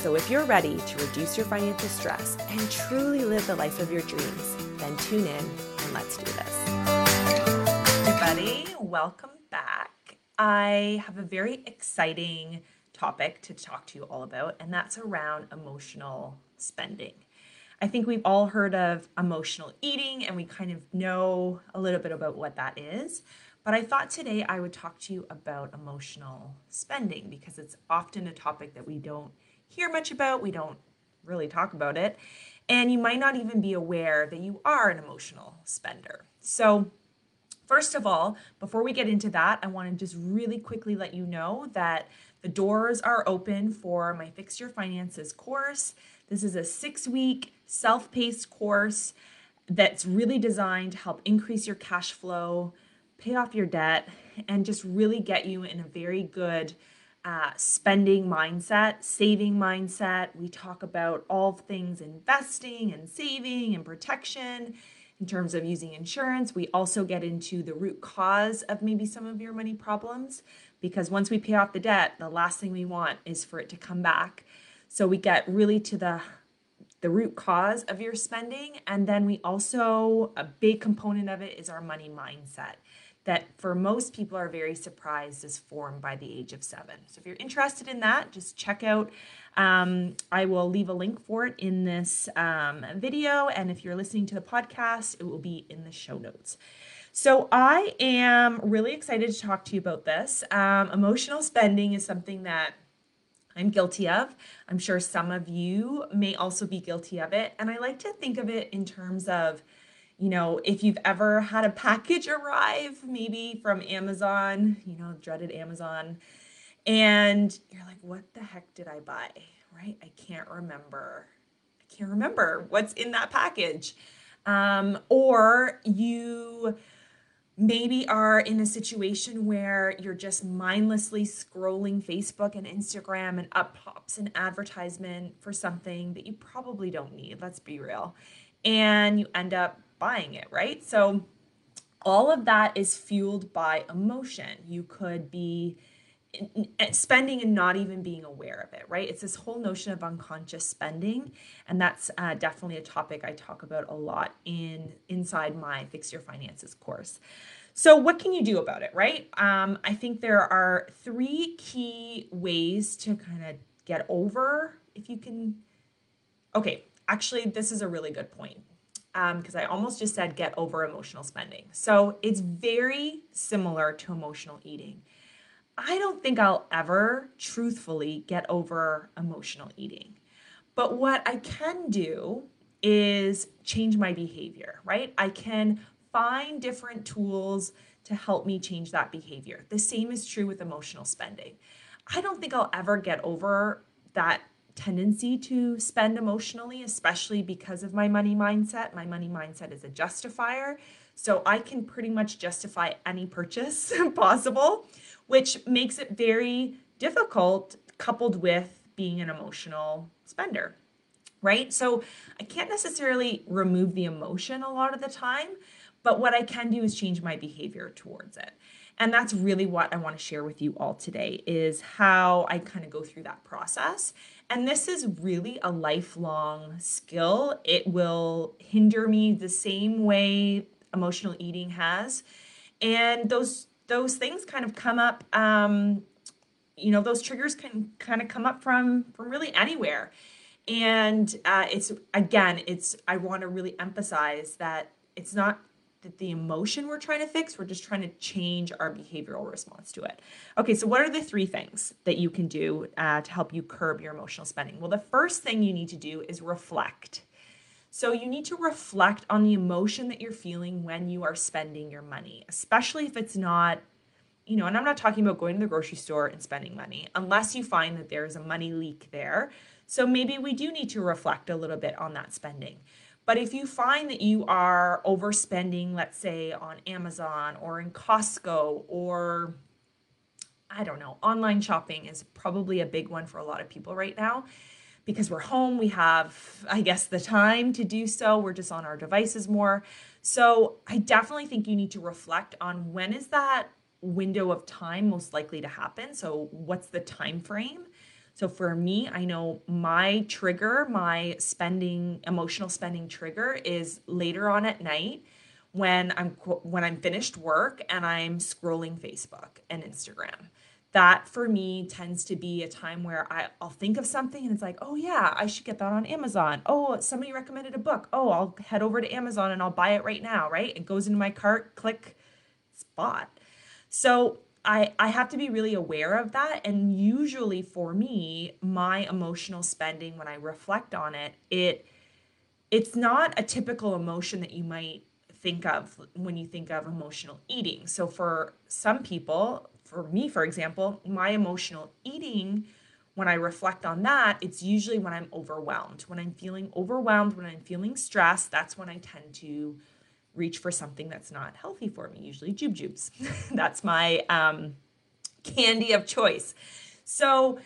So if you're ready to reduce your financial stress and truly live the life of your dreams, then tune in and let's do this. Everybody, welcome back. I have a very exciting topic to talk to you all about, and that's around emotional spending. I think we've all heard of emotional eating, and we kind of know a little bit about what that is. But I thought today I would talk to you about emotional spending because it's often a topic that we don't hear much about. We don't really talk about it. And you might not even be aware that you are an emotional spender. So first of all, before we get into that, I want to just really quickly let you know that the doors are open for my Fix Your Finances course. This is a 6-week self-paced course that's really designed to help increase your cash flow, pay off your debt, and just really get you in a very good spending mindset, saving mindset. We talk about all things investing and saving and protection in terms of using insurance. We also get into the root cause of maybe some of your money problems, because once we pay off the debt, the last thing we want is for it to come back. So we get really to the root cause of your spending. And then we also, a big component of it is our money mindset, that for most people are very surprised is formed by the age of 7. So if you're interested in that, just check out. I will leave a link for it in this video. And if you're listening to the podcast, it will be in the show notes. So I am really excited to talk to you about this. Emotional spending is something that I'm guilty of. I'm sure some of you may also be guilty of it. And I like to think of it in terms of, you know, if you've ever had a package arrive, maybe from Amazon, you know, dreaded Amazon, and you're like, what the heck did I buy, right? I can't remember what's in that package. Or you maybe are in a situation where you're just mindlessly scrolling Facebook and Instagram, and up pops an advertisement for something that you probably don't need, let's be real, and you end up buying it, right? So all of that is fueled by emotion. You could be spending and not even being aware of it, right? It's this whole notion of unconscious spending, and that's definitely a topic I talk about a lot inside my Fix Your Finances course. So what can you do about it, right? I think there are 3 key ways to kind of get over, if you can. Okay, actually, this is a really good point. Because I almost just said get over emotional spending. So it's very similar to emotional eating. I don't think I'll ever truthfully get over emotional eating. But what I can do is change my behavior, right? I can find different tools to help me change that behavior. The same is true with emotional spending. I don't think I'll ever get over that tendency to spend emotionally, especially because of my money mindset. My money mindset is a justifier. So I can pretty much justify any purchase possible, which makes it very difficult, coupled with being an emotional spender, right? So I can't necessarily remove the emotion a lot of the time, but what I can do is change my behavior towards it. And that's really what I want to share with you all today, is how I kind of go through that process. And this is really a lifelong skill. It will hinder me the same way emotional eating has. And those things kind of come up, those triggers can kind of come up from really anywhere. And I want to really emphasize that it's not that the emotion we're trying to fix, we're just trying to change our behavioral response to it. Okay, so what are the 3 things that you can do to help you curb your emotional spending? Well, the first thing you need to do is reflect. So you need to reflect on the emotion that you're feeling when you are spending your money, especially if it's not, you know, and I'm not talking about going to the grocery store and spending money, unless you find that there's a money leak there. So maybe we do need to reflect a little bit on that spending. But if you find that you are overspending, let's say on Amazon or in Costco, or I don't know, online shopping is probably a big one for a lot of people right now because we're home. We have, I guess, the time to do so. We're just on our devices more. So I definitely think you need to reflect on when is that window of time most likely to happen. So what's the time frame? So for me, I know my trigger, my spending, emotional spending trigger is later on at night when I'm finished work and I'm scrolling Facebook and Instagram. That for me tends to be a time where I'll think of something and it's like, oh yeah, I should get that on Amazon. Oh, somebody recommended a book. Oh, I'll head over to Amazon and I'll buy it right now, right? It goes into my cart, click, it's bought. So I have to be really aware of that. And usually for me, my emotional spending, when I reflect on it, it's not a typical emotion that you might think of when you think of emotional eating. So for some people, for me, for example, my emotional eating, when I reflect on that, it's usually when I'm overwhelmed. When I'm feeling overwhelmed, when I'm feeling stressed, that's when I tend to reach for something that's not healthy for me, usually jujubes. That's my candy of choice. So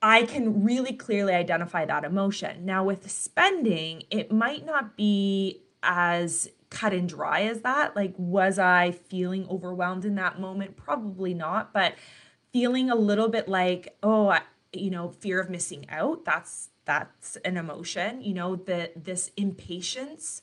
I can really clearly identify that emotion. Now with spending, it might not be as cut and dry as that. Like, was I feeling overwhelmed in that moment? Probably not, but feeling a little bit like, oh, fear of missing out. That's an emotion. This impatience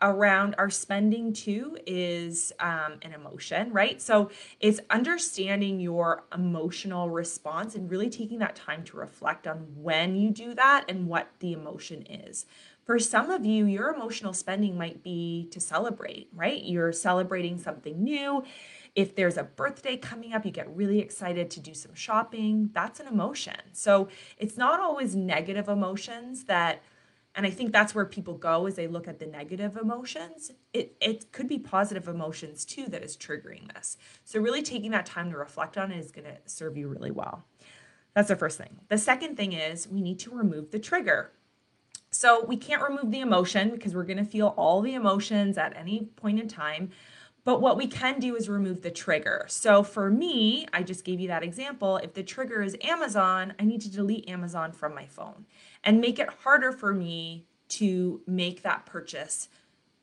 around our spending too is an emotion, right? So it's understanding your emotional response and really taking that time to reflect on when you do that and what the emotion is. For some of you, your emotional spending might be to celebrate, right? You're celebrating something new. If there's a birthday coming up, you get really excited to do some shopping. That's an emotion. So it's not always negative emotions that, and I think that's where people go is they look at the negative emotions. It could be positive emotions too that is triggering this. So really taking that time to reflect on it is going to serve you really well. That's the first thing. The second thing is we need to remove the trigger. So we can't remove the emotion because we're going to feel all the emotions at any point in time. But what we can do is remove the trigger. So for me, I just gave you that example. If the trigger is Amazon, I need to delete Amazon from my phone and make it harder for me to make that purchase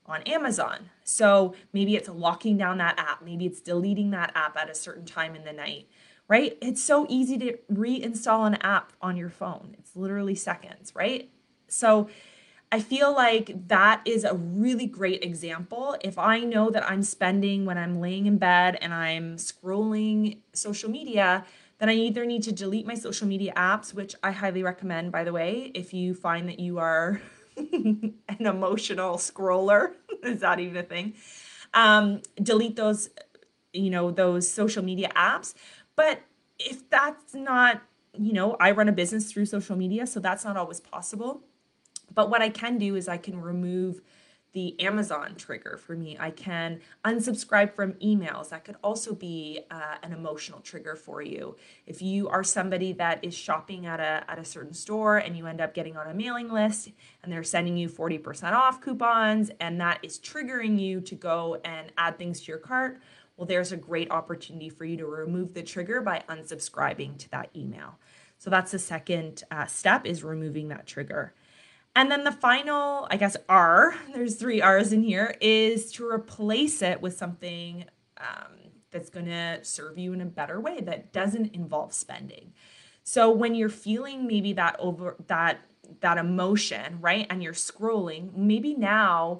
on Amazon. So maybe it's locking down that app. Maybe it's deleting that app at a certain time in the night, right? It's so easy to reinstall an app on your phone. It's literally seconds, right? So I feel like that is a really great example. If I know that I'm spending when I'm laying in bed and I'm scrolling social media, then I either need to delete my social media apps, which I highly recommend, by the way, if you find that you are an emotional scroller. Is that even a thing? Delete those, those social media apps. But if that's not, I run a business through social media, so that's not always possible. But what I can do is I can remove the Amazon trigger for me. I can unsubscribe from emails. That could also be an emotional trigger for you. If you are somebody that is shopping at a certain store and you end up getting on a mailing list and they're sending you 40% off coupons and that is triggering you to go and add things to your cart, well, there's a great opportunity for you to remove the trigger by unsubscribing to that email. So that's the second step, is removing that trigger. And then the final, I guess, R, there's 3 R's in here, is to replace it with something that's going to serve you in a better way that doesn't involve spending. So when you're feeling maybe that emotion, right, and you're scrolling, maybe now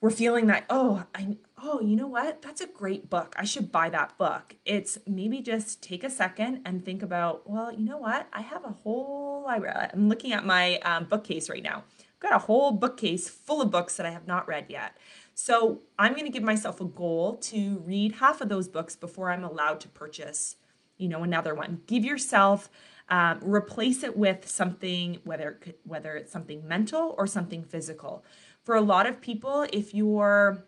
we're feeling that, oh, you know what? That's a great book. I should buy that book. It's maybe just take a second and think about, well, you know what? I have a whole library. I'm looking at my bookcase right now. I've got a whole bookcase full of books that I have not read yet. So I'm going to give myself a goal to read half of those books before I'm allowed to purchase, another one. Give yourself, replace it with something, whether it's something mental or something physical. For a lot of people, if your,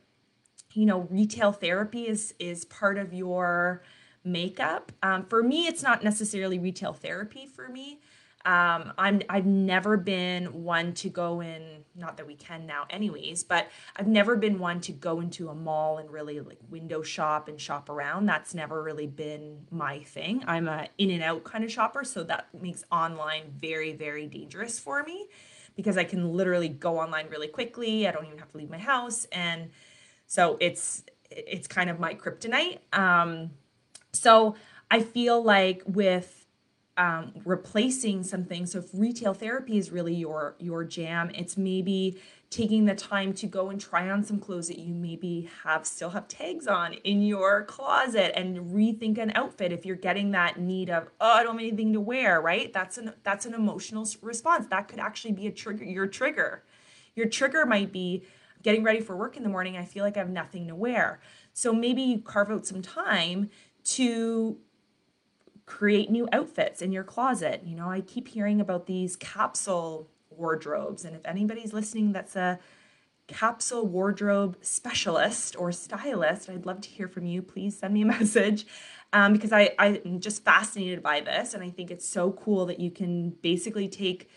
retail therapy is part of your makeup, for me, it's not necessarily retail therapy for me. I've never been one to go in, not that we can now anyways, but I've never been one to go into a mall and really like window shop and shop around. That's never really been my thing. I'm a in and out kind of shopper. So that makes online very, very dangerous for me because I can literally go online really quickly. I don't even have to leave my house. And so it's kind of my kryptonite. So I feel like with replacing something. So if retail therapy is really your jam, it's maybe taking the time to go and try on some clothes that you maybe still have tags on in your closet and rethink an outfit. If you're getting that need of, oh, I don't have anything to wear, right? That's an emotional response. That could actually be a trigger. Your trigger might be getting ready for work in the morning. I feel like I have nothing to wear. So maybe you carve out some time to create new outfits in your closet. You know, I keep hearing about these capsule wardrobes. And if anybody's listening that's a capsule wardrobe specialist or stylist, I'd love to hear from you. Please send me a message because I'm just fascinated by this. And I think it's so cool that you can basically take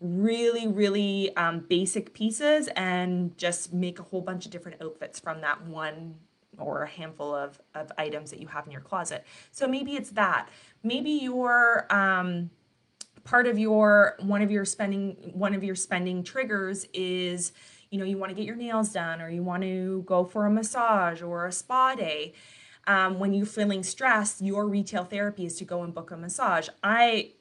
really, really basic pieces and just make a whole bunch of different outfits from that one or a handful of items that you have in your closet. So maybe it's that. Maybe your part of your one of your spending triggers is, you know, you want to get your nails done or you want to go for a massage or a spa day. When you're feeling stressed, your retail therapy is to go and book a massage. I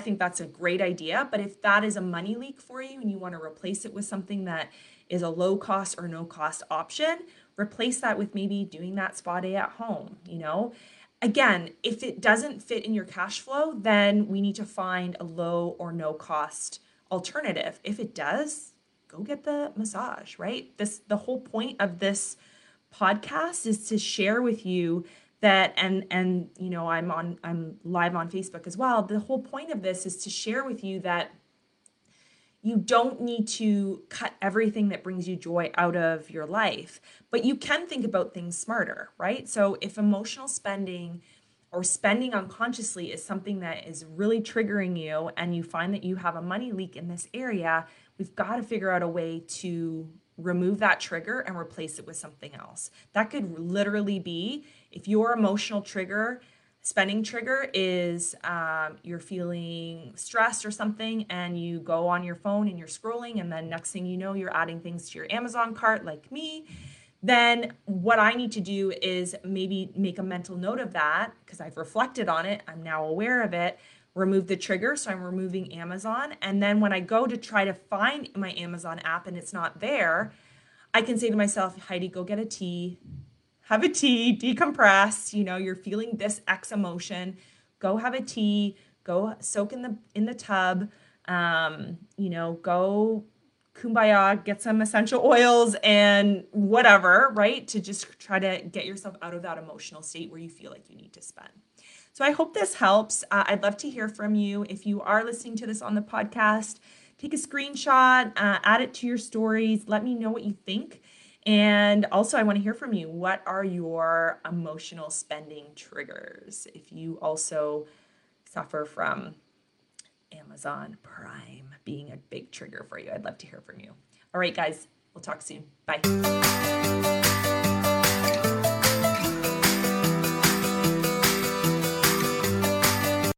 think that's a great idea, but if that is a money leak for you and you want to replace it with something that is a low cost or no cost option, replace that with maybe doing that spa day at home, you know? Again, if it doesn't fit in your cash flow, then we need to find a low or no cost alternative. If it does, go get the massage, right? The whole point of this podcast is to share with you that, and you know, I'm live on Facebook as well. The whole point of this is to share with you that you don't need to cut everything that brings you joy out of your life, but you can think about things smarter, right? So if emotional spending or spending unconsciously is something that is really triggering you and you find that you have a money leak in this area, we've got to figure out a way to remove that trigger and replace it with something else. That could literally be if your emotional trigger spending trigger is you're feeling stressed or something and you go on your phone and you're scrolling and then next thing you know, you're adding things to your Amazon cart like me, then what I need to do is maybe make a mental note of that because I've reflected on it. I'm now aware of it. Remove the trigger. So I'm removing Amazon. And then when I go to try to find my Amazon app and it's not there, I can say to myself, Heidi, go get a tea. Have a tea, decompress, you know, you're feeling this X emotion, go have a tea, go soak in the tub, you know, go kumbaya, get some essential oils and whatever, right? To just try to get yourself out of that emotional state where you feel like you need to spend. So I hope this helps. I'd love to hear from you. If you are listening to this on the podcast, take a screenshot, add it to your stories. Let me know what you think. And also I want to hear from you. What are your emotional spending triggers? If you also suffer from Amazon Prime being a big trigger for you, I'd love to hear from you. All right, guys, we'll talk soon. Bye.